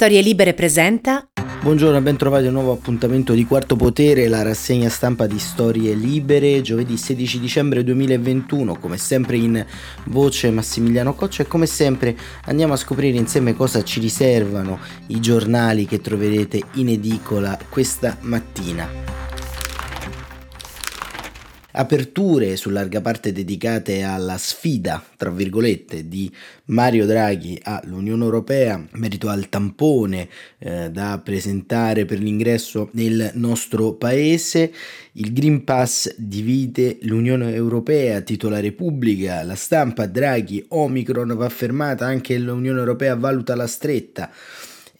Storie Libere presenta... Buongiorno e ben trovati a un nuovo appuntamento di Quarto Potere, la rassegna stampa di Storie Libere, giovedì 16 dicembre 2021, come sempre in voce Massimiliano Coccia, e come sempre andiamo a scoprire insieme cosa ci riservano i giornali che troverete in edicola questa mattina. Aperture su larga parte dedicate alla sfida, tra virgolette, di Mario Draghi all'Unione Europea, merito al tampone da presentare per l'ingresso nel nostro paese. Il Green Pass divide l'Unione Europea, titola Repubblica, la stampa, Draghi, Omicron va fermata, anche l'Unione Europea valuta la stretta.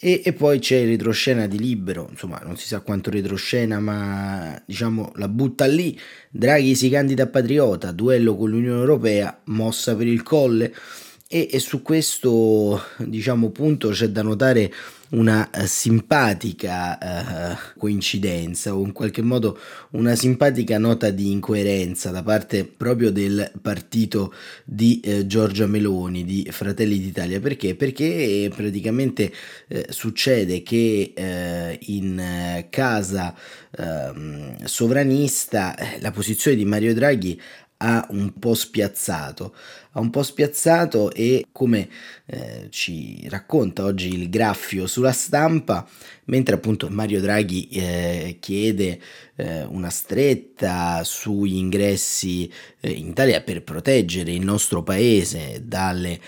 E poi c'è il retroscena di Libero, insomma non si sa quanto retroscena, ma diciamo la butta lì. Draghi si candida patriota, duello con l'Unione Europea, mossa per il Colle. E su questo diciamo punto c'è da notare una simpatica coincidenza, o in qualche modo una simpatica nota di incoerenza da parte proprio del partito di Giorgia Meloni, di Fratelli d'Italia. Perché? Perché praticamente succede che in casa sovranista la posizione di Mario Draghi ha un po' spiazzato e, come ci racconta oggi il Graffio sulla stampa, mentre appunto Mario Draghi chiede una stretta sugli ingressi in Italia per proteggere il nostro paese dalle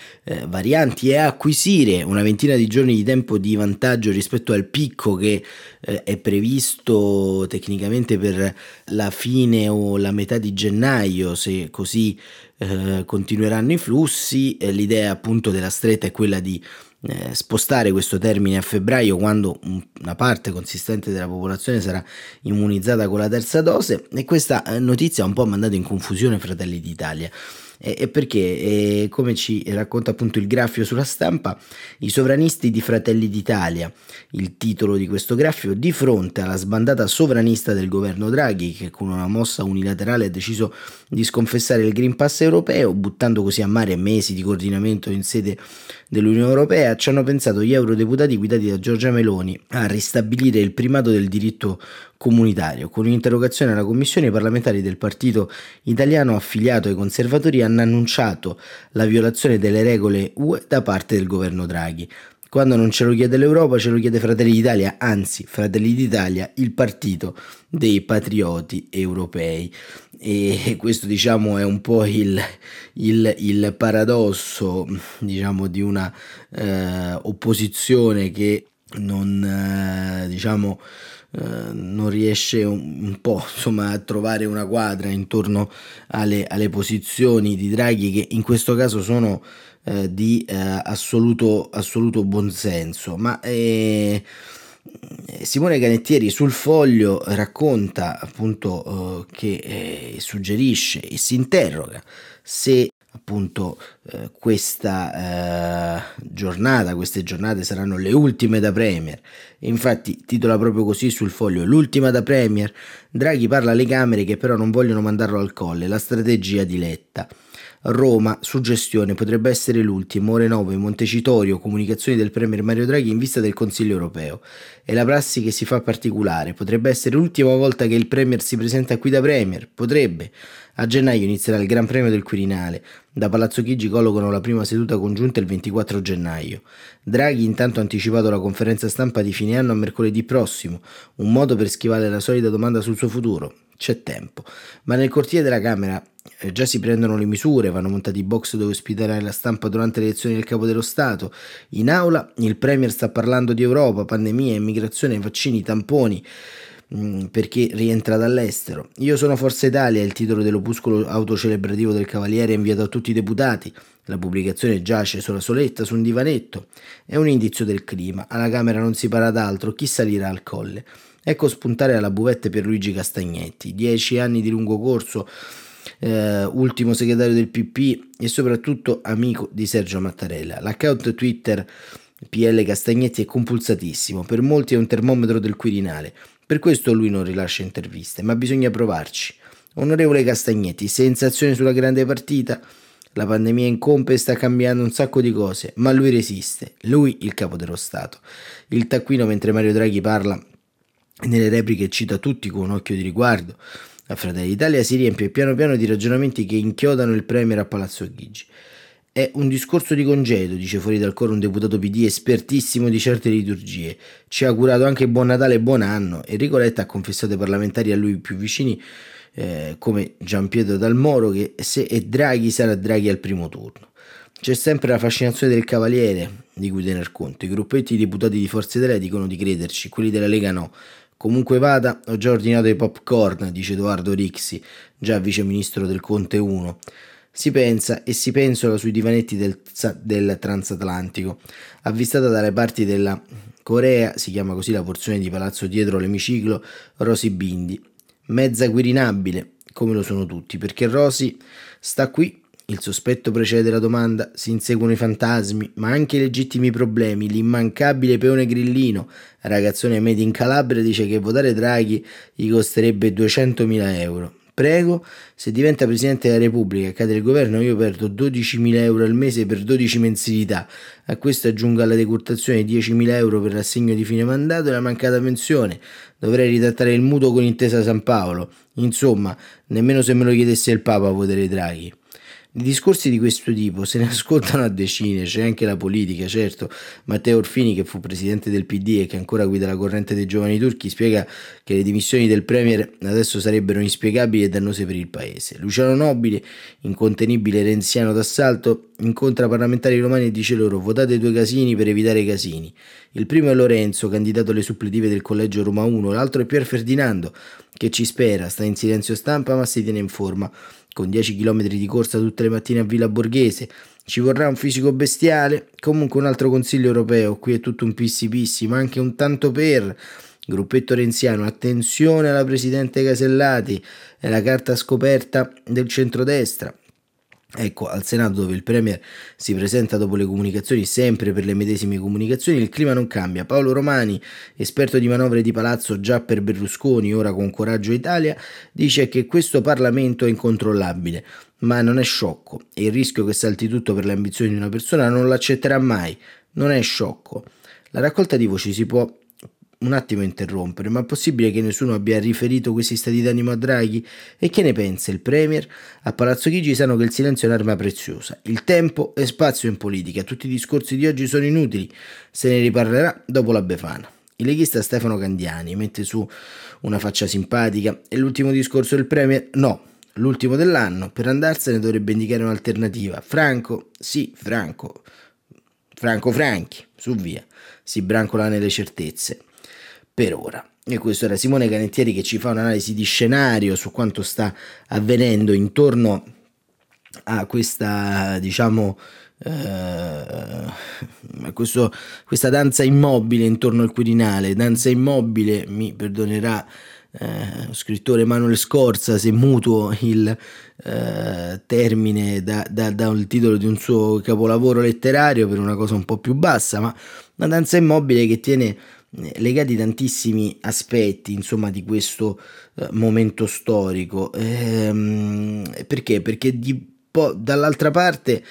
varianti e acquisire una ventina di giorni di tempo di vantaggio rispetto al picco che è previsto tecnicamente per la fine o la metà di gennaio, se così continueranno i flussi. L'idea appunto della stretta è quella di spostare questo termine a febbraio, quando una parte consistente della popolazione sarà immunizzata con la terza dose, e questa notizia ha un po' mandato in confusione Fratelli d'Italia. E perché, come ci racconta appunto il Graffio sulla stampa, i sovranisti di Fratelli d'Italia, il titolo di questo Graffio, di fronte alla sbandata sovranista del governo Draghi, che con una mossa unilaterale ha deciso di sconfessare il Green Pass europeo, buttando così a mare mesi di coordinamento in sede dell'Unione Europea, ci hanno pensato gli eurodeputati guidati da Giorgia Meloni a ristabilire il primato del diritto comunitario. Con un'interrogazione alla Commissione, i parlamentari del partito italiano affiliato ai conservatori hanno annunciato la violazione delle regole UE da parte del governo Draghi. Quando non ce lo chiede l'Europa, ce lo chiede Fratelli d'Italia, anzi Fratelli d'Italia, il partito dei patrioti europei. E questo diciamo è un po' il paradosso diciamo di una opposizione che non riesce un po' insomma a trovare una quadra intorno alle posizioni di Draghi, che in questo caso sono di assoluto buonsenso. Ma Simone Canettieri sul Foglio racconta appunto che suggerisce e si interroga se appunto queste giornate saranno le ultime da Premier. E infatti titola proprio così sul Foglio: l'ultima da Premier, Draghi parla alle Camere che però non vogliono mandarlo al Colle, la strategia di Letta. Roma, suggestione, potrebbe essere l'ultimo, ore 9, Montecitorio, comunicazioni del Premier Mario Draghi in vista del Consiglio europeo. È la prassi che si fa particolare, potrebbe essere l'ultima volta che il Premier si presenta qui da Premier, potrebbe. A gennaio inizierà il Gran Premio del Quirinale, da Palazzo Chigi collocano la prima seduta congiunta il 24 gennaio. Draghi intanto ha anticipato la conferenza stampa di fine anno a mercoledì prossimo, un modo per schivare la solita domanda sul suo futuro. C'è tempo, ma nel cortile della Camera già si prendono le misure, vanno montati i box dove ospitare la stampa durante le elezioni del Capo dello Stato. In aula il Premier sta parlando di Europa, pandemia, immigrazione, vaccini, tamponi per chi rientra dall'estero. Io sono Forza Italia, il titolo dell'opuscolo autocelebrativo del Cavaliere inviato a tutti i deputati. La pubblicazione giace sulla soletta, su un divanetto. È un indizio del clima, alla Camera non si parla d'altro, chi salirà al Colle? Ecco spuntare alla buvette per Luigi Castagnetti, 10 anni di lungo corso, ultimo segretario del PP e soprattutto amico di Sergio Mattarella. L'account Twitter PL Castagnetti è compulsatissimo, per molti è un termometro del Quirinale, per questo lui non rilascia interviste, ma bisogna provarci. Onorevole Castagnetti, sensazione sulla grande partita? La pandemia incombe e sta cambiando un sacco di cose, ma lui resiste, lui il capo dello Stato. Il taccuino mentre Mario Draghi parla nelle repliche cita tutti con un occhio di riguardo. La Fratelli d'Italia si riempie piano piano di ragionamenti che inchiodano il premier a Palazzo Chigi. È un discorso di congedo, dice fuori dal coro un deputato PD espertissimo di certe liturgie. Ci ha augurato anche buon Natale e buon anno. Enrico Letta ha confessato ai parlamentari a lui più vicini come Gianpietro Dal Moro che se è Draghi sarà Draghi al primo turno. C'è sempre la fascinazione del cavaliere di cui tener conto. I gruppetti di deputati di Forza Italia dicono di crederci, quelli della Lega no. Comunque vada, ho già ordinato i popcorn, dice Edoardo Rixi, già viceministro del Conte 1. Si pensa e si pensola sui divanetti del transatlantico. Avvistata dalle parti della Corea, si chiama così la porzione di palazzo dietro l'emiciclo, Rosy Bindi, mezza guirinabile, come lo sono tutti, perché Rosy sta qui, il sospetto precede la domanda, si inseguono i fantasmi, ma anche i legittimi problemi. L'immancabile peone grillino, ragazzone made in Calabria, dice che votare Draghi gli costerebbe 200.000 euro. Prego, se diventa Presidente della Repubblica e cade il governo io perdo 12.000 euro al mese per 12 mensilità, a questo aggiungo alla decurtazione 10.000 euro per l'assegno di fine mandato e la mancata pensione, dovrei ritrattare il mutuo con Intesa San Paolo, insomma nemmeno se me lo chiedesse il Papa voterei Draghi. Di discorsi di questo tipo se ne ascoltano a decine, c'è anche la politica, certo. Matteo Orfini, che fu presidente del PD e che ancora guida la corrente dei giovani turchi, spiega che le dimissioni del premier adesso sarebbero inspiegabili e dannose per il paese. Luciano Nobile, incontenibile renziano d'assalto, incontra parlamentari romani e dice loro: votate due Casini per evitare i casini. Il primo è Lorenzo, candidato alle suppletive del collegio Roma 1, l'altro è Pier Ferdinando, che ci spera, sta in silenzio stampa ma si tiene in forma, con 10 km di corsa tutte le mattine a Villa Borghese, ci vorrà un fisico bestiale. Comunque un altro consiglio europeo, qui è tutto un pissi pissi ma anche un tanto per. Gruppetto renziano, attenzione alla presidente Casellati, è la carta scoperta del centrodestra. Ecco, al Senato, dove il premier si presenta dopo le comunicazioni, sempre per le medesime comunicazioni, il clima non cambia. Paolo Romani, esperto di manovre di palazzo già per Berlusconi, ora con Coraggio Italia, dice che questo Parlamento è incontrollabile, ma non è sciocco, e il rischio che salti tutto per le ambizioni di una persona non l'accetterà mai, non è sciocco. La raccolta di voci si può un attimo interrompere, ma è possibile che nessuno abbia riferito questi stati d'animo a Draghi? E che ne pensa il premier? A Palazzo Chigi sanno che il silenzio è un'arma preziosa. Il tempo e spazio in politica, tutti i discorsi di oggi sono inutili, se ne riparlerà dopo la Befana. Il leghista Stefano Candiani mette su una faccia simpatica: e l'ultimo discorso del premier? No, l'ultimo dell'anno, per andarsene dovrebbe indicare un'alternativa. Franco? Sì, Franco Franchi, su via, si brancola nelle certezze. Per ora. E questo era Simone Canettieri che ci fa un'analisi di scenario su quanto sta avvenendo intorno a questa, diciamo, questa danza immobile intorno al Quirinale. Danza immobile, mi perdonerà scrittore Manuel Scorza se mutuo il termine da il titolo di un suo capolavoro letterario per una cosa un po' più bassa, ma una danza immobile che tiene legati tantissimi aspetti, insomma, di questo momento storico. Perché? Perché dall'altra parte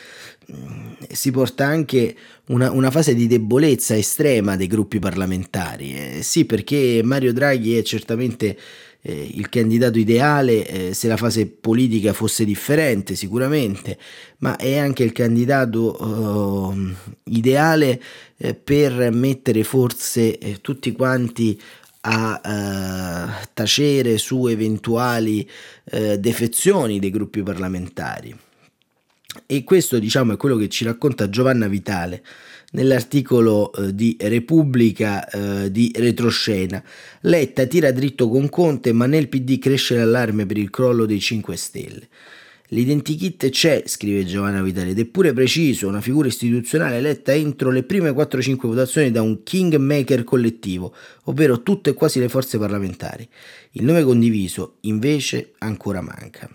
si porta anche una fase di debolezza estrema dei gruppi parlamentari. Sì, perché Mario Draghi è certamente il candidato ideale se la fase politica fosse differente, sicuramente, ma è anche il candidato ideale per mettere forse tutti quanti a tacere su eventuali defezioni dei gruppi parlamentari. E questo, diciamo, è quello che ci racconta Giovanna Vitale nell'articolo di Repubblica di retroscena. Letta tira dritto con Conte, ma nel PD cresce l'allarme per il crollo dei 5 Stelle. L'identikit c'è, scrive Giovanna Vitale, ed è pure preciso, una figura istituzionale eletta entro le prime 4-5 votazioni da un kingmaker collettivo, ovvero tutte e quasi le forze parlamentari. Il nome condiviso, invece, ancora manca.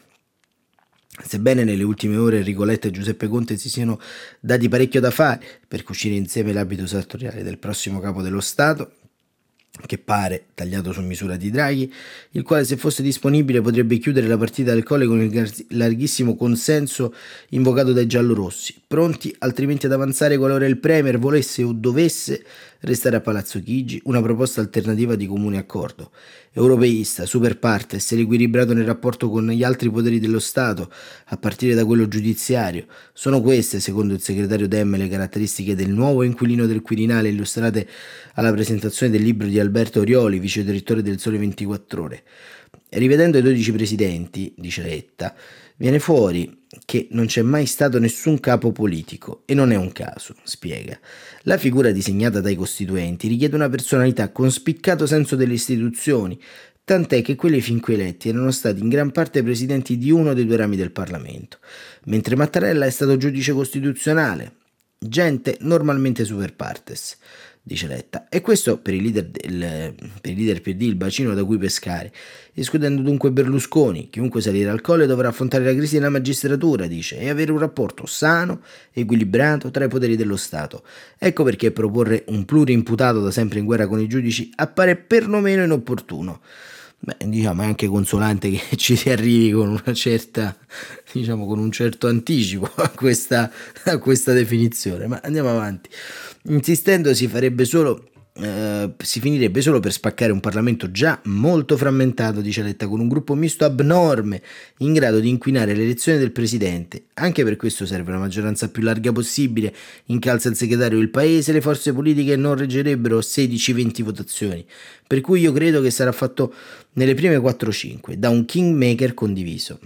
Sebbene nelle ultime ore Enrico Letta e Giuseppe Conte si siano dati parecchio da fare per cucire insieme l'abito sartoriale del prossimo capo dello Stato, che pare tagliato su misura di Draghi, il quale, se fosse disponibile, potrebbe chiudere la partita del Colle con il larghissimo consenso invocato dai giallorossi, pronti altrimenti ad avanzare qualora il Premier volesse o dovesse restare a Palazzo Chigi una proposta alternativa di comune accordo, europeista, super partes, riequilibrato nel rapporto con gli altri poteri dello Stato, a partire da quello giudiziario. Sono queste, secondo il segretario Dem, le caratteristiche del nuovo inquilino del Quirinale, illustrate alla presentazione del libro di Alberto Orioli, vice direttore del Sole 24 Ore. Rivedendo i 12 presidenti, dice Letta, viene fuori che non c'è mai stato nessun capo politico, e non è un caso, spiega. La figura disegnata dai costituenti richiede una personalità con spiccato senso delle istituzioni, tant'è che quelli fin qui eletti erano stati in gran parte presidenti di uno dei due rami del Parlamento, mentre Mattarella è stato giudice costituzionale, gente normalmente super partes, dice Letta, e questo per il leader PD il bacino da cui pescare, escludendo dunque Berlusconi. Chiunque salirà al Colle dovrà affrontare la crisi della magistratura, dice, e avere un rapporto sano, equilibrato tra i poteri dello Stato. Ecco perché proporre un plurimputato da sempre in guerra con i giudici appare perlomeno inopportuno. Beh, diciamo, è anche consolante che ci si arrivi con una certa, diciamo, con un certo anticipo a questa definizione, ma andiamo avanti. Insistendo si finirebbe solo per spaccare un Parlamento già molto frammentato, dice Letta, con un gruppo misto abnorme in grado di inquinare l'elezione del Presidente. Anche per questo serve la maggioranza più larga possibile, incalza il segretario. Il Paese, le forze politiche non reggerebbero 16-20 votazioni, per cui io credo che sarà fatto nelle prime 4-5 da un kingmaker condiviso.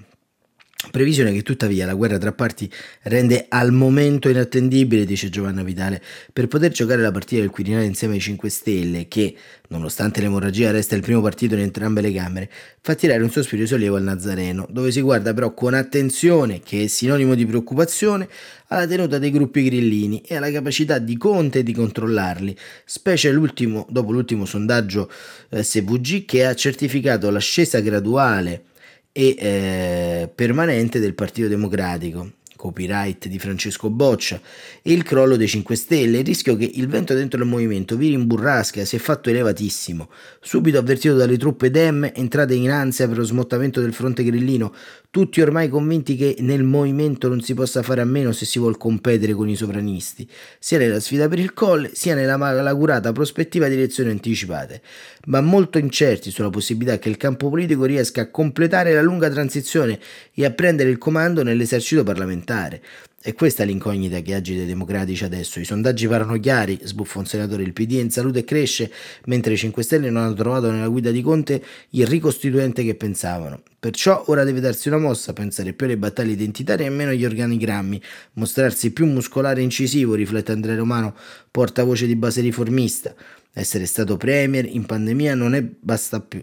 Previsione che tuttavia la guerra tra parti rende al momento inattendibile, dice Giovanna Vitale, per poter giocare la partita del Quirinale insieme ai 5 Stelle che, nonostante l'emorragia, resta il primo partito in entrambe le Camere, fa tirare un sospiro di sollievo al Nazareno, dove si guarda però con attenzione, che è sinonimo di preoccupazione, alla tenuta dei gruppi grillini e alla capacità di Conte di controllarli, specie dopo l'ultimo sondaggio SVG che ha certificato l'ascesa graduale e permanente del Partito Democratico, copyright di Francesco Boccia, e il crollo dei 5 Stelle. Il rischio che il vento dentro il movimento viri in burrasca si è fatto elevatissimo, subito avvertito dalle truppe Dem entrate in ansia per lo smottamento del fronte grillino, tutti ormai convinti che nel movimento non si possa fare a meno se si vuol competere con i sovranisti, sia nella sfida per il Colle sia nella malaugurata prospettiva di elezioni anticipate, ma molto incerti sulla possibilità che il campo politico riesca a completare la lunga transizione e a prendere il comando nell'esercito parlamentare. E questa è l'incognita che agita i democratici adesso. I sondaggi parlano chiari, sbuffa un senatore, il PD è in salute e cresce, mentre i 5 Stelle non hanno trovato nella guida di Conte il ricostituente che pensavano. Perciò ora deve darsi una mossa, pensare più alle battaglie identitarie e meno agli organigrammi, mostrarsi più muscolare e incisivo, riflette Andrea Romano, portavoce di base riformista. Essere stato premier in pandemia non basta più.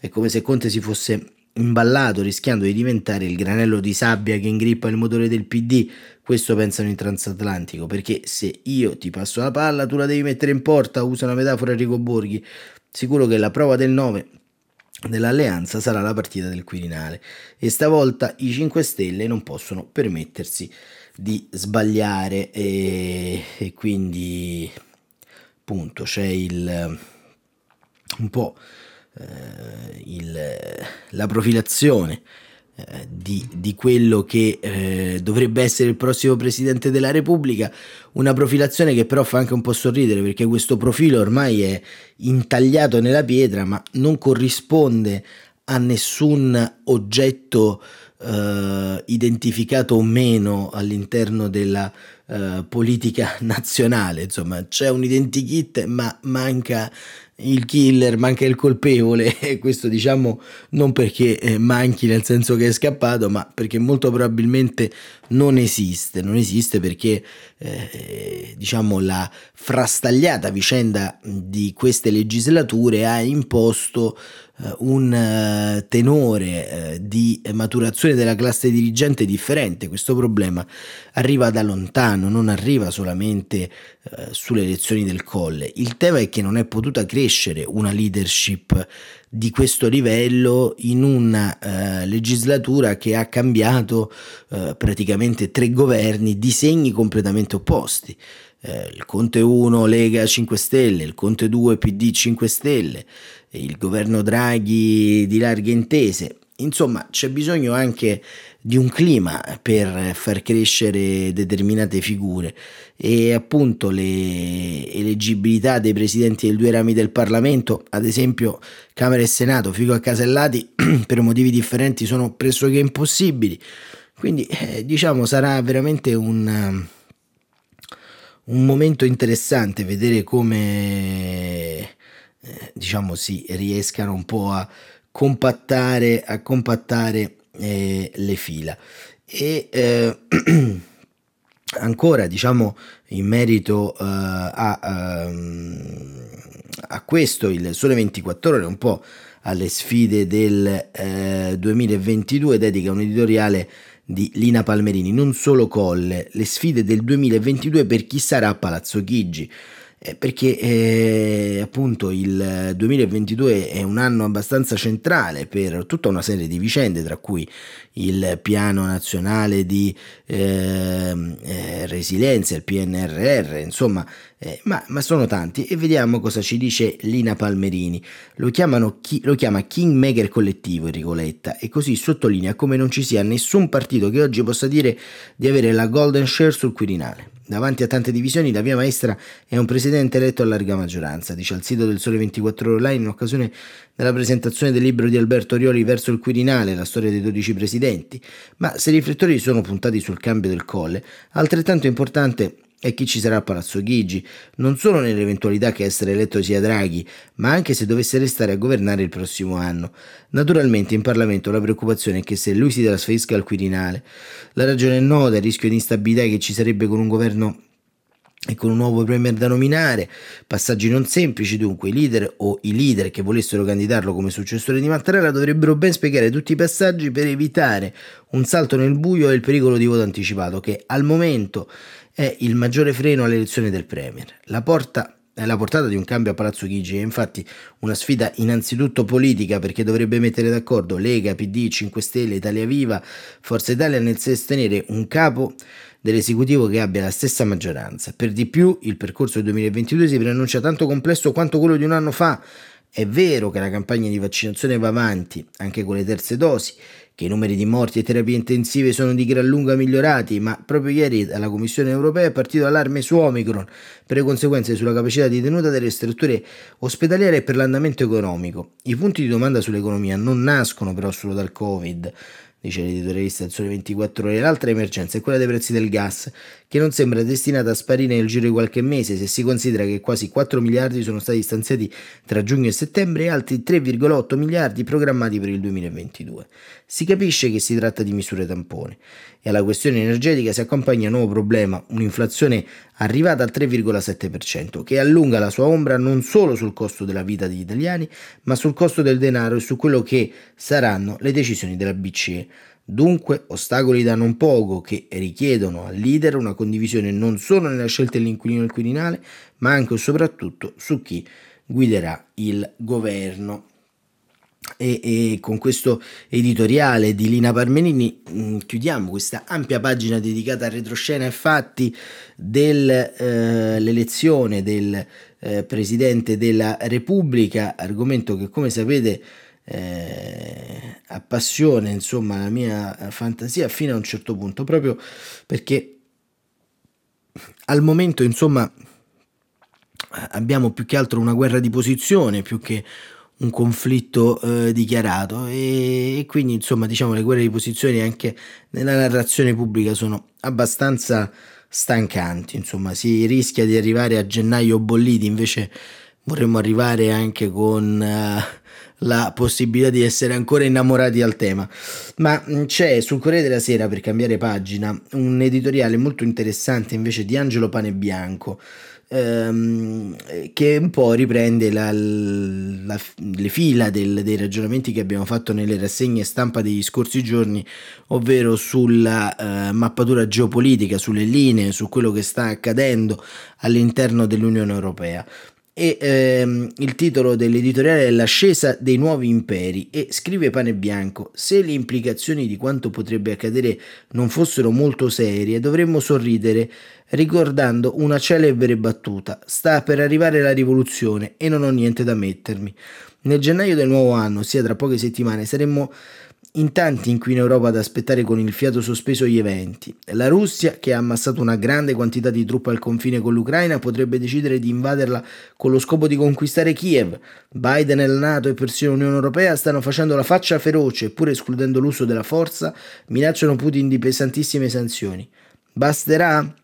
È come se Conte si fosse imballato, rischiando di diventare il granello di sabbia che ingrippa il motore del PD. Questo pensano in transatlantico, perché se io ti passo la palla tu la devi mettere in porta, usa una metafora Enrico Borghi. Sicuro che la prova del 9 dell'alleanza sarà la partita del Quirinale, e stavolta i 5 Stelle non possono permettersi di sbagliare, e quindi punto, c'è la profilazione di quello che dovrebbe essere il prossimo Presidente della Repubblica, una profilazione che però fa anche un po' sorridere, perché questo profilo ormai è intagliato nella pietra, ma non corrisponde a nessun oggetto identificato o meno all'interno della politica nazionale. Insomma, c'è un identikit, ma manca il killer, manca il colpevole, e questo, diciamo, non perché manchi nel senso che è scappato, ma perché molto probabilmente non esiste, perché diciamo la frastagliata vicenda di queste legislature ha imposto un tenore di maturazione della classe dirigente differente. Questo problema arriva da lontano, non arriva solamente sulle elezioni del Colle. Il tema è che non è potuta crescere una leadership di questo livello in una legislatura che ha cambiato praticamente 3 governi di segni completamente opposti. il Conte 1 Lega 5 Stelle, il Conte 2 PD 5 Stelle, il governo Draghi di larghe intese. Insomma, c'è bisogno anche di un clima per far crescere determinate figure, e appunto le eleggibilità dei presidenti dei due rami del Parlamento, ad esempio Camera e Senato, Fico e Casellati, per motivi differenti sono pressoché impossibili. Quindi diciamo sarà veramente un momento interessante vedere come diciamo si riescano un po' a compattare le fila. E ancora diciamo in merito a questo, il Sole 24 Ore un po' alle sfide del 2022 dedica un editoriale di Lina Palmerini, non solo Colle, le sfide del 2022 per chi sarà a Palazzo Chigi. Perché appunto il 2022 è un anno abbastanza centrale per tutta una serie di vicende, tra cui il piano nazionale di resilienza, il PNRR, insomma, ma sono tanti, e vediamo cosa ci dice Lina Palmerini. Lo chiama Kingmaker collettivo Enrico Letta, e così sottolinea come non ci sia nessun partito che oggi possa dire di avere la golden share sul Quirinale. Davanti a tante divisioni, la via maestra è un presidente eletto a larga maggioranza, dice al sito del Sole 24 Ore Online in occasione della presentazione del libro di Alberto Orioli Verso il Quirinale, la storia dei 12 presidenti. Ma se i riflettori sono puntati sul cambio del Colle, altrettanto importante è chi ci sarà a Palazzo Chigi, non solo nell'eventualità che essere eletto sia Draghi, ma anche se dovesse restare a governare il prossimo anno. Naturalmente in Parlamento la preoccupazione è che se lui si trasferisca al Quirinale. La ragione è nota, il rischio di instabilità che ci sarebbe con un governo e con un nuovo premier da nominare, passaggi non semplici. Dunque i leader che volessero candidarlo come successore di Mattarella dovrebbero ben spiegare tutti i passaggi per evitare un salto nel buio e il pericolo di voto anticipato, che al momento è il maggiore freno all'elezione del premier. La portata di un cambio a Palazzo Chigi è infatti una sfida innanzitutto politica, perché dovrebbe mettere d'accordo Lega, PD, 5 Stelle, Italia Viva, Forza Italia nel sostenere un capo dell'esecutivo che abbia la stessa maggioranza. Per di più, il percorso del 2022 si preannuncia tanto complesso quanto quello di un anno fa. È vero che la campagna di vaccinazione va avanti, anche con le terze dosi, che i numeri di morti e terapie intensive sono di gran lunga migliorati, ma proprio ieri dalla Commissione europea è partito allarme su Omicron per le conseguenze sulla capacità di tenuta delle strutture ospedaliere e per l'andamento economico. I punti di domanda sull'economia non nascono però solo dal Covid, dice l'editorialista del Sole 24 Ore. L'altra emergenza è quella dei prezzi del gas, che non sembra destinata a sparire nel giro di qualche mese, se si considera che quasi 4 miliardi sono stati stanziati tra giugno e settembre e altri 3,8 miliardi programmati per il 2022. Si capisce che si tratta di misure tampone. E alla questione energetica si accompagna un nuovo problema, un'inflazione arrivata al 3,7%, che allunga la sua ombra non solo sul costo della vita degli italiani, ma sul costo del denaro e su quello che saranno le decisioni della BCE. Dunque, ostacoli da non poco che richiedono al leader una condivisione non solo nella scelta dell'inquilino del Quirinale, ma anche e soprattutto su chi guiderà il governo. E con questo editoriale di Lina Palmerini chiudiamo questa ampia pagina dedicata a retroscena e fatti dell'elezione del Presidente della Repubblica, argomento che, come sapete, appassiona insomma la mia fantasia fino a un certo punto, proprio perché al momento insomma abbiamo più che altro una guerra di posizione più che un conflitto dichiarato, e quindi insomma diciamo le guerre di posizione anche nella narrazione pubblica sono abbastanza stancanti. Insomma, si rischia di arrivare a gennaio bolliti, invece vorremmo arrivare anche con la possibilità di essere ancora innamorati al tema. Ma c'è sul Corriere della Sera, per cambiare pagina, un editoriale molto interessante invece di Angelo Panebianco, che un po' riprende le fila dei ragionamenti che abbiamo fatto nelle rassegne stampa degli scorsi giorni, ovvero sulla mappatura geopolitica, sulle linee, su quello che sta accadendo all'interno dell'Unione Europea. e il titolo dell'editoriale è L'ascesa dei nuovi imperi, e scrive Panebianco: se le implicazioni di quanto potrebbe accadere non fossero molto serie, dovremmo sorridere ricordando una celebre battuta: sta per arrivare la rivoluzione e non ho niente da mettermi. Nel gennaio del nuovo anno, ossia tra poche settimane, saremmo in tanti in qui in Europa ad aspettare con il fiato sospeso gli eventi. La Russia, che ha ammassato una grande quantità di truppe al confine con l'Ucraina, potrebbe decidere di invaderla con lo scopo di conquistare Kiev. Biden e la NATO e persino l'Unione Europea stanno facendo la faccia feroce, eppure escludendo l'uso della forza, minacciano Putin di pesantissime sanzioni. Basterà?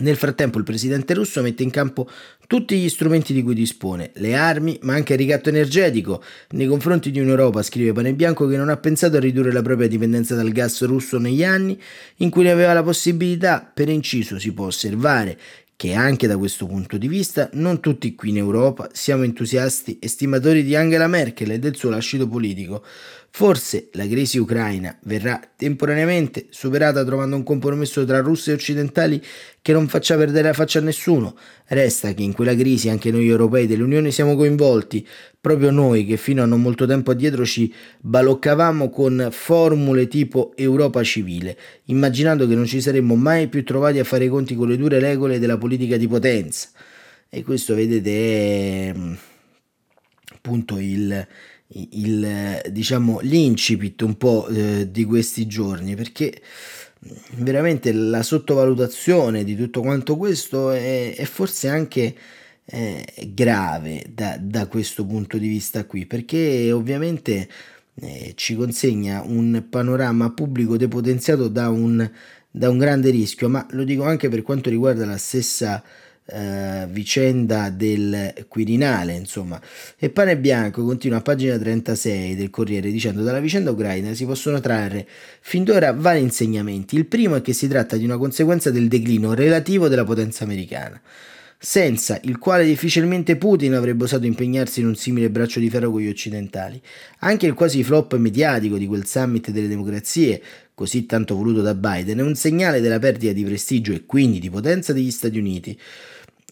Nel frattempo il presidente russo mette in campo tutti gli strumenti di cui dispone, le armi, ma anche il ricatto energetico, nei confronti di un'Europa, scrive Panebianco, che non ha pensato a ridurre la propria dipendenza dal gas russo negli anni in cui ne aveva la possibilità. Per inciso si può osservare che anche da questo punto di vista non tutti qui in Europa siamo entusiasti e stimatori di Angela Merkel e del suo lascito politico. Forse la crisi ucraina verrà temporaneamente superata trovando un compromesso tra russi e occidentali che non faccia perdere la faccia a nessuno. Resta che in quella crisi anche noi europei dell'Unione siamo coinvolti, proprio noi che fino a non molto tempo addietro ci baloccavamo con formule tipo Europa civile, immaginando che non ci saremmo mai più trovati a fare i conti con le dure regole della politica di potenza. E questo, vedete, è appunto il diciamo l'incipit un po' di questi giorni, perché veramente la sottovalutazione di tutto quanto questo è forse anche grave da questo punto di vista qui, perché ovviamente ci consegna un panorama pubblico depotenziato da un grande rischio. Ma lo dico anche per quanto riguarda la stessa vicenda del Quirinale, insomma. E Panebianco continua a pagina 36 del Corriere dicendo: dalla vicenda ucraina si possono trarre fin d'ora vari insegnamenti. Il primo è che si tratta di una conseguenza del declino relativo della potenza americana, senza il quale difficilmente Putin avrebbe osato impegnarsi in un simile braccio di ferro con gli occidentali. Anche il quasi flop mediatico di quel summit delle democrazie, così tanto voluto da Biden, è un segnale della perdita di prestigio e quindi di potenza degli Stati Uniti.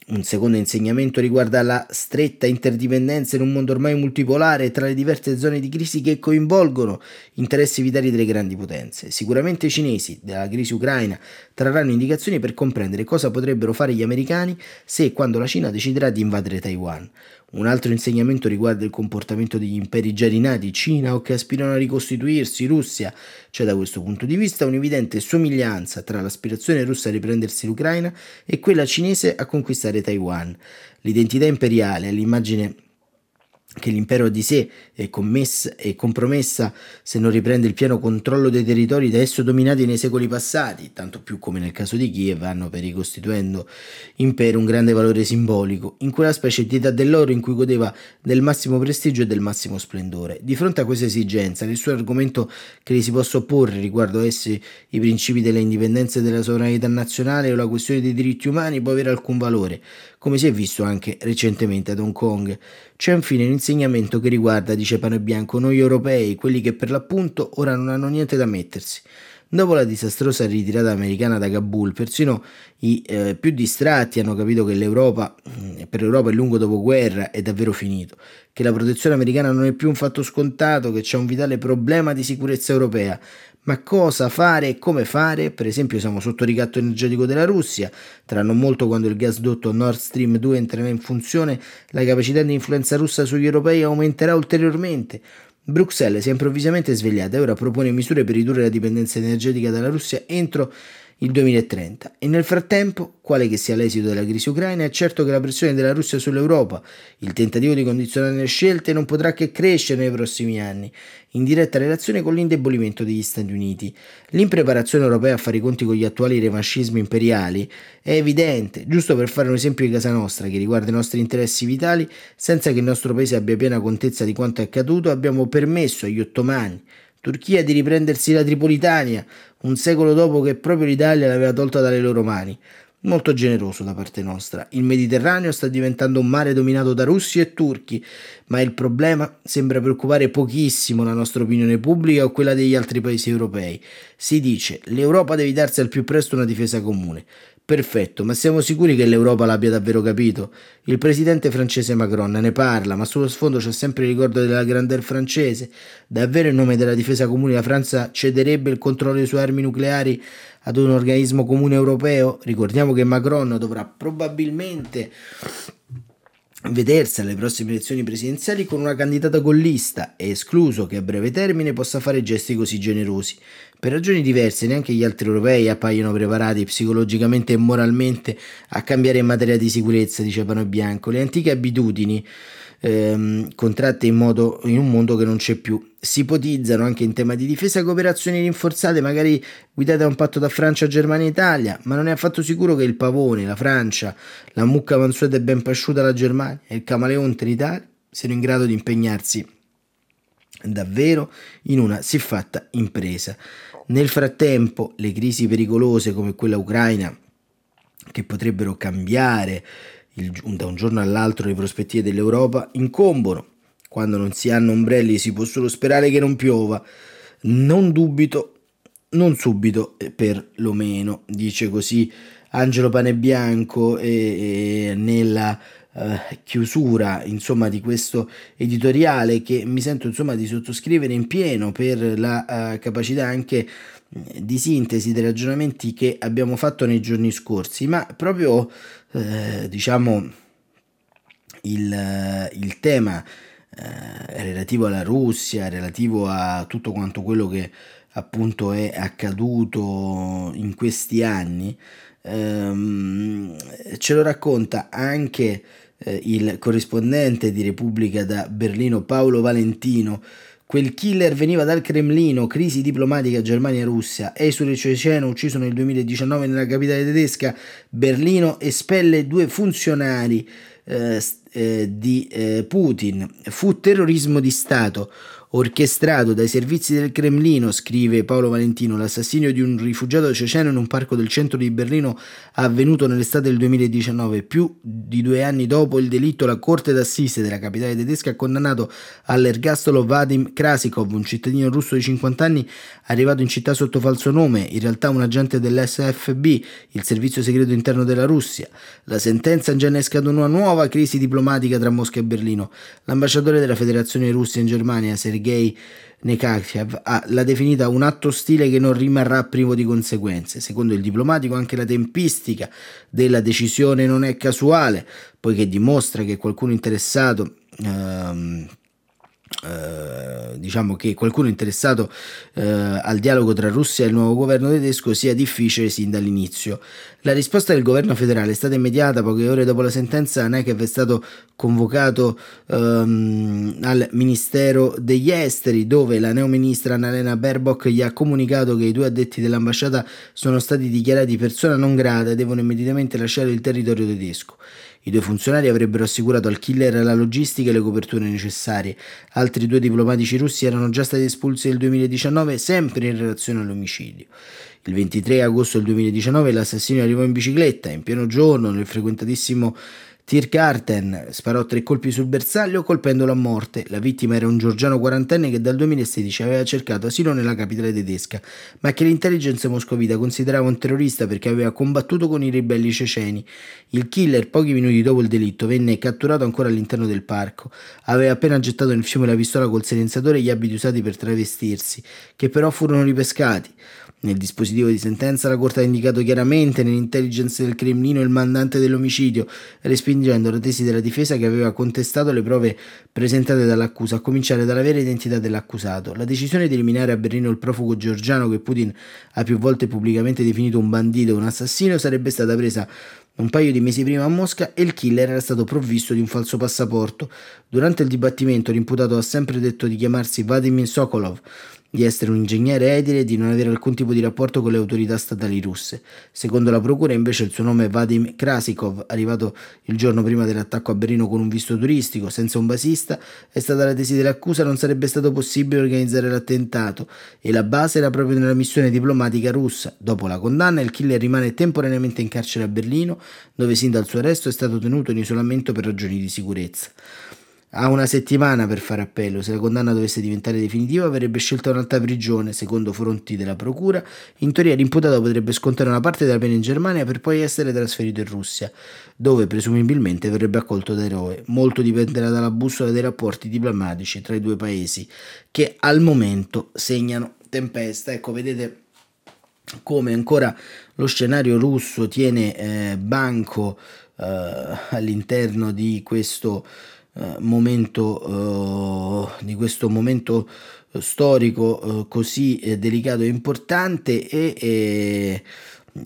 Un secondo insegnamento riguarda la stretta interdipendenza in un mondo ormai multipolare tra le diverse zone di crisi che coinvolgono interessi vitali delle grandi potenze. Sicuramente i cinesi della crisi ucraina trarranno indicazioni per comprendere cosa potrebbero fare gli americani se e quando la Cina deciderà di invadere Taiwan. Un altro insegnamento riguarda il comportamento degli imperi già rinati, Cina o che aspirano a ricostituirsi, Russia. C'è da questo punto di vista un'evidente somiglianza tra l'aspirazione russa a riprendersi l'Ucraina e quella cinese a conquistare Taiwan. L'identità imperiale, l'immagine che l'impero ha di sé è compromessa se non riprende il pieno controllo dei territori da esso dominati nei secoli passati, tanto più come nel caso di Kiev hanno per ricostituendo impero un grande valore simbolico, in quella specie di età dell'oro in cui godeva del massimo prestigio e del massimo splendore. Di fronte a questa esigenza, il suo argomento che gli si possa opporre riguardo a essi i principi della indipendenza e della sovranità nazionale o la questione dei diritti umani può avere alcun valore, come si è visto anche recentemente ad Hong Kong. C'è infine un insegnamento che riguarda, dice Panebianco, noi europei, quelli che per l'appunto ora non hanno niente da mettersi. Dopo la disastrosa ritirata americana da Kabul, persino i più distratti hanno capito che l'Europa, per l'Europa il lungo dopoguerra è davvero finito, che la protezione americana non è più un fatto scontato, che c'è un vitale problema di sicurezza europea. Ma cosa fare e come fare? Per esempio siamo sotto ricatto energetico della Russia, tra non molto, quando il gasdotto Nord Stream 2 entrerà in funzione, la capacità di influenza russa sugli europei aumenterà ulteriormente. Bruxelles si è improvvisamente svegliata e ora propone misure per ridurre la dipendenza energetica dalla Russia entro il 2030. E nel frattempo, quale che sia l'esito della crisi ucraina, è certo che la pressione della Russia sull'Europa, il tentativo di condizionare le scelte, non potrà che crescere nei prossimi anni, in diretta relazione con l'indebolimento degli Stati Uniti. L'impreparazione europea a fare i conti con gli attuali revanscismi imperiali è evidente, giusto per fare un esempio di casa nostra, che riguarda i nostri interessi vitali, senza che il nostro paese abbia piena contezza di quanto è accaduto, abbiamo permesso agli ottomani, Turchia, di riprendersi la Tripolitania un secolo dopo che proprio l'Italia l'aveva tolta dalle loro mani. Molto generoso da parte nostra. Il Mediterraneo sta diventando un mare dominato da russi e turchi, ma il problema sembra preoccupare pochissimo la nostra opinione pubblica o quella degli altri paesi europei. Si dice: l'Europa deve darsi al più presto una difesa comune. Perfetto, ma siamo sicuri che l'Europa l'abbia davvero capito? Il presidente francese Macron ne parla, ma sullo sfondo c'è sempre il ricordo della grandeur francese. Davvero in nome della difesa comune la Francia cederebbe il controllo delle sue armi nucleari ad un organismo comune europeo? Ricordiamo che Macron dovrà probabilmente vedersi alle prossime elezioni presidenziali con una candidata collista. È escluso che a breve termine possa fare gesti così generosi. Per ragioni diverse neanche gli altri europei appaiono preparati psicologicamente e moralmente a cambiare in materia di sicurezza, dice Panebianco. Le antiche abitudini contratte in un mondo che non c'è più. Si ipotizzano anche in tema di difesa cooperazioni rinforzate, magari guidate da un patto da Francia, Germania e Italia, ma non è affatto sicuro che il pavone, la Francia, la mucca mansueta e ben pasciuta la Germania e il camaleonte l'Italia siano in grado di impegnarsi davvero in una siffatta impresa. Nel frattempo le crisi pericolose come quella ucraina, che potrebbero cambiare da un giorno all'altro le prospettive dell'Europa, incombono. Quando non si hanno ombrelli si può solo sperare che non piova. Non dubito, non subito per lo meno, dice così Angelo Panebianco e nella chiusura insomma di questo editoriale, che mi sento insomma di sottoscrivere in pieno per la capacità anche di sintesi dei ragionamenti che abbiamo fatto nei giorni scorsi, ma proprio il tema relativo alla Russia, relativo a tutto quanto quello che appunto è accaduto in questi anni, ce lo racconta anche il corrispondente di Repubblica da Berlino Paolo Valentino. Quel killer veniva dal Cremlino, crisi diplomatica Germania-Russia, Ceceno ucciso nel 2019 nella capitale tedesca. Berlino espelle due funzionari di Putin. Fu terrorismo di Stato orchestrato dai servizi del Cremlino, scrive Paolo Valentino. L'assassinio di un rifugiato ceceno in un parco del centro di Berlino avvenuto nell'estate del 2019. Più di 2 anni dopo il delitto, la corte d'assise della capitale tedesca ha condannato all'ergastolo Vadim Krasikov, un cittadino russo di 50 anni arrivato in città sotto falso nome, in realtà un agente dell'SFB, il servizio segreto interno della Russia. La sentenza ha innescato una nuova crisi diplomatica tra Mosca e Berlino. L'ambasciatore della Federazione Russa in Germania, Sergei Nekhaydev, l'ha definita un atto ostile che non rimarrà privo di conseguenze. Secondo il diplomatico, anche la tempistica della decisione non è casuale, poiché dimostra che qualcuno interessato al dialogo tra Russia e il nuovo governo tedesco sia difficile sin dall'inizio. La risposta del governo federale è stata immediata. Poche ore dopo la sentenza, Nekhaydev è stato convocato al Ministero degli Esteri, dove la neoministra Annalena Baerbock gli ha comunicato che i 2 addetti dell'ambasciata sono stati dichiarati persona non grata e devono immediatamente lasciare il territorio tedesco. I 2 funzionari avrebbero assicurato al killer la logistica e le coperture necessarie. Altri 2 diplomatici russi erano già stati espulsi nel 2019, sempre in relazione all'omicidio. Il 23 agosto del 2019 l'assassino arrivò in bicicletta, in pieno giorno, nel frequentatissimo Tiergarten, sparò 3 colpi sul bersaglio colpendolo a morte. La vittima era un georgiano 40enne che dal 2016 aveva cercato asilo nella capitale tedesca, ma che l'intelligence moscovita considerava un terrorista perché aveva combattuto con i ribelli ceceni. Il killer, pochi minuti dopo il delitto, venne catturato ancora all'interno del parco. Aveva appena gettato nel fiume la pistola col silenziatore e gli abiti usati per travestirsi, che però furono ripescati. Nel dispositivo di sentenza la Corte ha indicato chiaramente nell'intelligence del Cremlino il mandante dell'omicidio, respingendo la tesi della difesa che aveva contestato le prove presentate dall'accusa, a cominciare dalla vera identità dell'accusato. La decisione di eliminare a Berlino il profugo georgiano, che Putin ha più volte pubblicamente definito un bandito e un assassino, sarebbe stata presa un paio di mesi prima a Mosca, e il killer era stato provvisto di un falso passaporto. Durante il dibattimento l'imputato ha sempre detto di chiamarsi Vladimir Sokolov, di essere un ingegnere edile e di non avere alcun tipo di rapporto con le autorità statali russe. Secondo la procura, invece, il suo nome è Vadim Krasikov, arrivato il giorno prima dell'attacco a Berlino con un visto turistico, senza un basista. È stata la tesi dell'accusa: non sarebbe stato possibile organizzare l'attentato e la base era proprio nella missione diplomatica russa. Dopo la condanna, il killer rimane temporaneamente in carcere a Berlino, dove sin dal suo arresto è stato tenuto in isolamento per ragioni di sicurezza. Ha una settimana per fare appello. Se la condanna dovesse diventare definitiva avrebbe scelto un'altra prigione. Secondo fonti della procura, in teoria l'imputato potrebbe scontare una parte della pena in Germania per poi essere trasferito in Russia, dove presumibilmente verrebbe accolto da eroe. Molto dipenderà dalla bussola dei rapporti diplomatici tra i due paesi, che al momento segnano tempesta. Ecco, vedete come ancora lo scenario russo tiene banco all'interno di questo momento storico così delicato e importante. E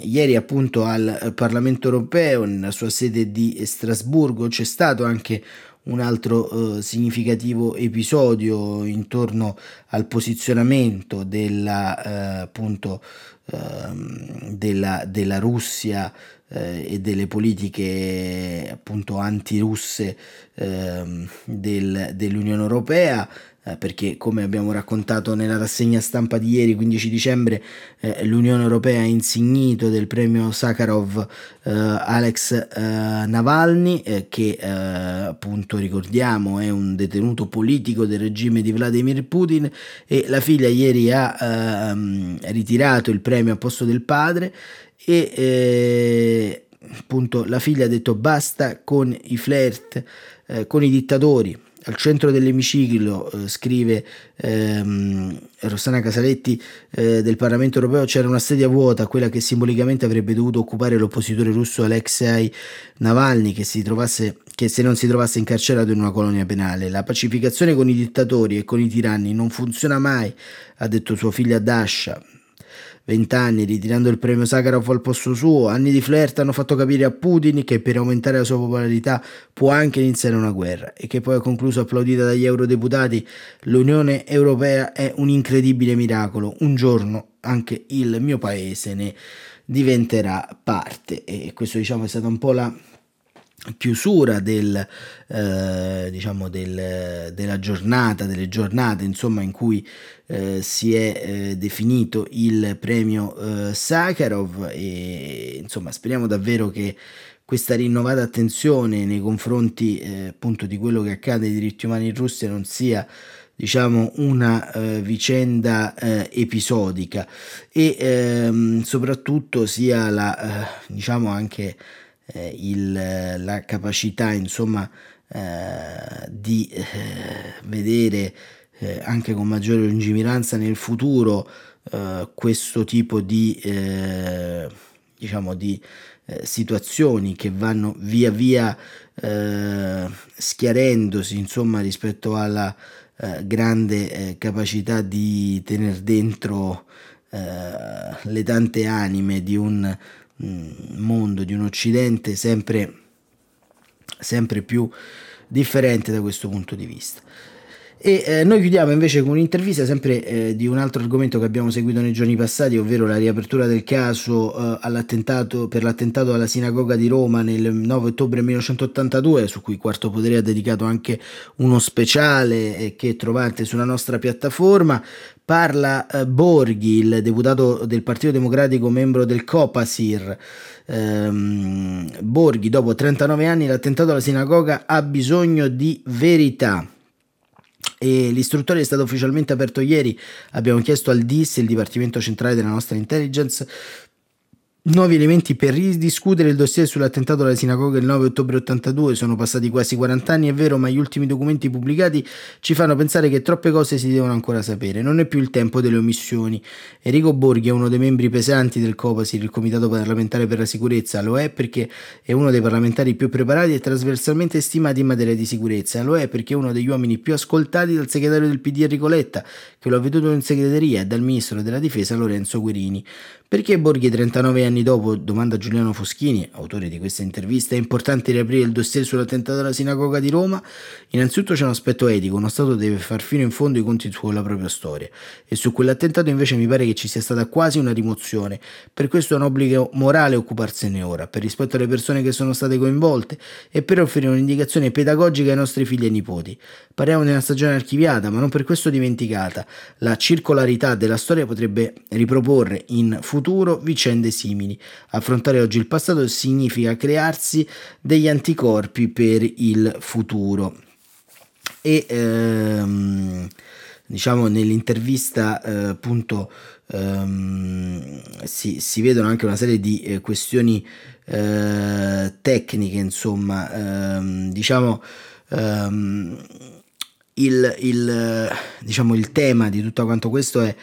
ieri appunto al Parlamento europeo, nella sua sede di Strasburgo, c'è stato anche un altro significativo episodio intorno al posizionamento della Russia e delle politiche appunto antirusse dell'Unione Europea, perché come abbiamo raccontato nella rassegna stampa di ieri 15 dicembre l'Unione Europea ha insignito del premio Sakharov Alex Navalny, che appunto ricordiamo è un detenuto politico del regime di Vladimir Putin, e la figlia ieri ha ritirato il premio a posto del padre e appunto la figlia ha detto basta con i flirt con i dittatori. Al centro dell'emiciclo, scrive Rossana Casaletti del Parlamento europeo, c'era una sedia vuota, quella che simbolicamente avrebbe dovuto occupare l'oppositore russo Alexei Navalny, che se non si trovasse incarcerato in una colonia penale. La pacificazione con i dittatori e con i tiranni non funziona mai, ha detto sua figlia Dasha, 20 anni, ritirando il premio Sakharov al posto suo. Anni di flirt hanno fatto capire a Putin che per aumentare la sua popolarità può anche iniziare una guerra, e che poi ha concluso applaudita dagli eurodeputati. L'Unione Europea è un incredibile miracolo, un giorno anche il mio paese ne diventerà parte. E questo, diciamo, è stata un po' la chiusura della giornata, delle giornate insomma, in cui si è definito il premio Sakharov. E insomma speriamo davvero che questa rinnovata attenzione nei confronti appunto di quello che accade ai diritti umani in Russia non sia, diciamo, una vicenda episodica, e soprattutto sia diciamo anche la capacità insomma di vedere anche con maggiore lungimiranza nel futuro questo tipo di situazioni che vanno via via schiarendosi insomma rispetto alla grande capacità di tenere dentro le tante anime di un mondo, di un occidente sempre più differente da questo punto di vista. E noi chiudiamo invece con un'intervista sempre di un altro argomento che abbiamo seguito nei giorni passati, ovvero la riapertura del caso per l'attentato alla Sinagoga di Roma nel 9 ottobre 1982, su cui Quarto Potere ha dedicato anche uno speciale che trovate sulla nostra piattaforma. Parla Borghi, il deputato del Partito Democratico, membro del COPASIR. Borghi, dopo 39 anni l'attentato alla sinagoga ha bisogno di verità. E l'istruttoria è stata ufficialmente aperto ieri. Abbiamo chiesto al DIS, il Dipartimento Centrale della nostra Intelligence, nuovi elementi per ridiscutere il dossier sull'attentato alla sinagoga il 9 ottobre 82. Sono passati quasi 40 anni, è vero, ma gli ultimi documenti pubblicati ci fanno pensare che troppe cose si devono ancora sapere. Non è più il tempo delle omissioni. Enrico Borghi è uno dei membri pesanti del COPASIR, il Comitato Parlamentare per la Sicurezza. Lo è perché è uno dei parlamentari più preparati e trasversalmente stimati in materia di sicurezza. Lo è perché è uno degli uomini più ascoltati dal segretario del PD Enrico Letta, che lo ha veduto in segreteria, e dal ministro della Difesa Lorenzo Guerini. Perché Borghi 39 anni dopo, domanda Giuliano Foschini, autore di questa intervista, è importante riaprire il dossier sull'attentato alla sinagoga di Roma? Innanzitutto c'è un aspetto etico, uno Stato deve far fino in fondo i conti con la propria storia, e su quell'attentato invece mi pare che ci sia stata quasi una rimozione. Per questo è un obbligo morale occuparsene ora, per rispetto alle persone che sono state coinvolte e per offrire un'indicazione pedagogica ai nostri figli e nipoti. Parliamo di una stagione archiviata, ma non per questo dimenticata. La circolarità della storia potrebbe riproporre in futuro vicende simili. Affrontare oggi il passato significa crearsi degli anticorpi per il futuro. e diciamo nell'intervista appunto si vedono anche una serie di questioni tecniche, insomma, diciamo il tema di tutto quanto questo è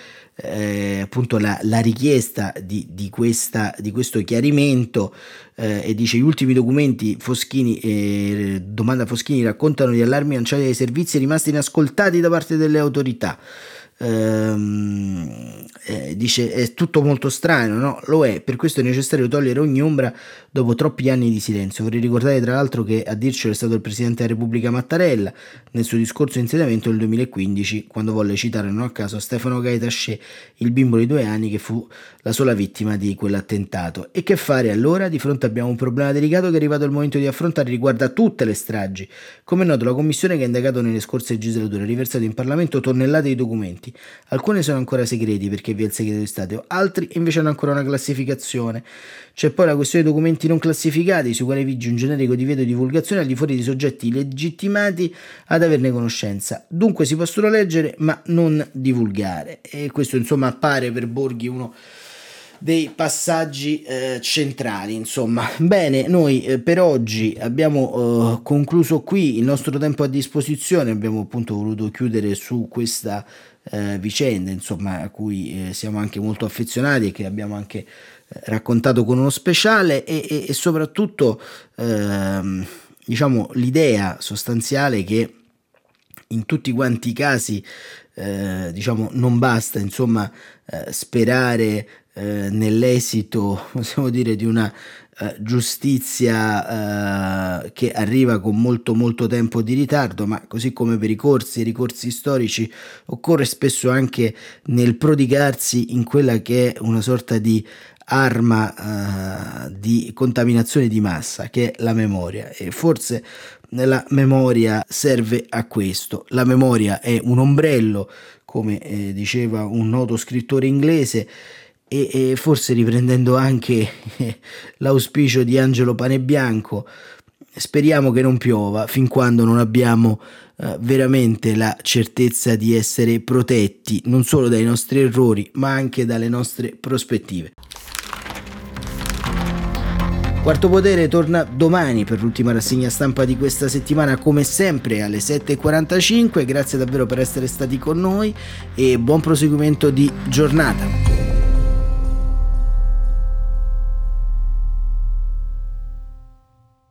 appunto la richiesta di questo chiarimento, e dice: gli ultimi documenti Foschini, domanda Foschini, raccontano gli allarmi lanciati dai servizi rimasti inascoltati da parte delle autorità. Dice: è tutto molto strano, no? Lo è, per questo è necessario togliere ogni ombra dopo troppi anni di silenzio. Vorrei ricordare tra l'altro che a dircelo è stato il Presidente della Repubblica Mattarella nel suo discorso di insediamento del 2015, quando volle citare non a caso Stefano Gaitasce, il bimbo di 2 anni che fu la sola vittima di quell'attentato. E che fare allora? Di fronte abbiamo un problema delicato che è arrivato il momento di affrontare, riguarda tutte le stragi. Come è noto, la commissione che ha indagato nelle scorse legislature ha riversato in Parlamento tonnellate di documenti. Alcuni sono ancora segreti perché vi è il segreto di Stato, altri invece hanno ancora una classificazione. C'è poi la questione dei documenti non classificati, sui quali vige un generico divieto di divulgazione al di fuori di soggetti legittimati ad averne conoscenza. Dunque si possono leggere ma non divulgare, e questo insomma appare per Borghi uno dei passaggi centrali, insomma. Bene, noi per oggi abbiamo concluso qui il nostro tempo a disposizione. Abbiamo appunto voluto chiudere su questa vicenda, insomma, a cui siamo anche molto affezionati e che abbiamo anche raccontato con uno speciale, e soprattutto diciamo l'idea sostanziale che in tutti quanti i casi diciamo non basta, insomma, sperare nell'esito, possiamo dire, di una giustizia che arriva con molto molto tempo di ritardo, ma così come per i ricorsi storici occorre spesso anche nel prodigarsi in quella che è una sorta di arma di contaminazione di massa, che è la memoria. E forse la memoria serve a questo. La memoria è un ombrello, come diceva un noto scrittore inglese, e forse riprendendo anche l'auspicio di Angelo Panebianco, speriamo che non piova fin quando non abbiamo veramente la certezza di essere protetti non solo dai nostri errori ma anche dalle nostre prospettive. Quarto Potere torna domani per l'ultima rassegna stampa di questa settimana, come sempre alle 7:45. Grazie davvero per essere stati con noi e buon proseguimento di giornata.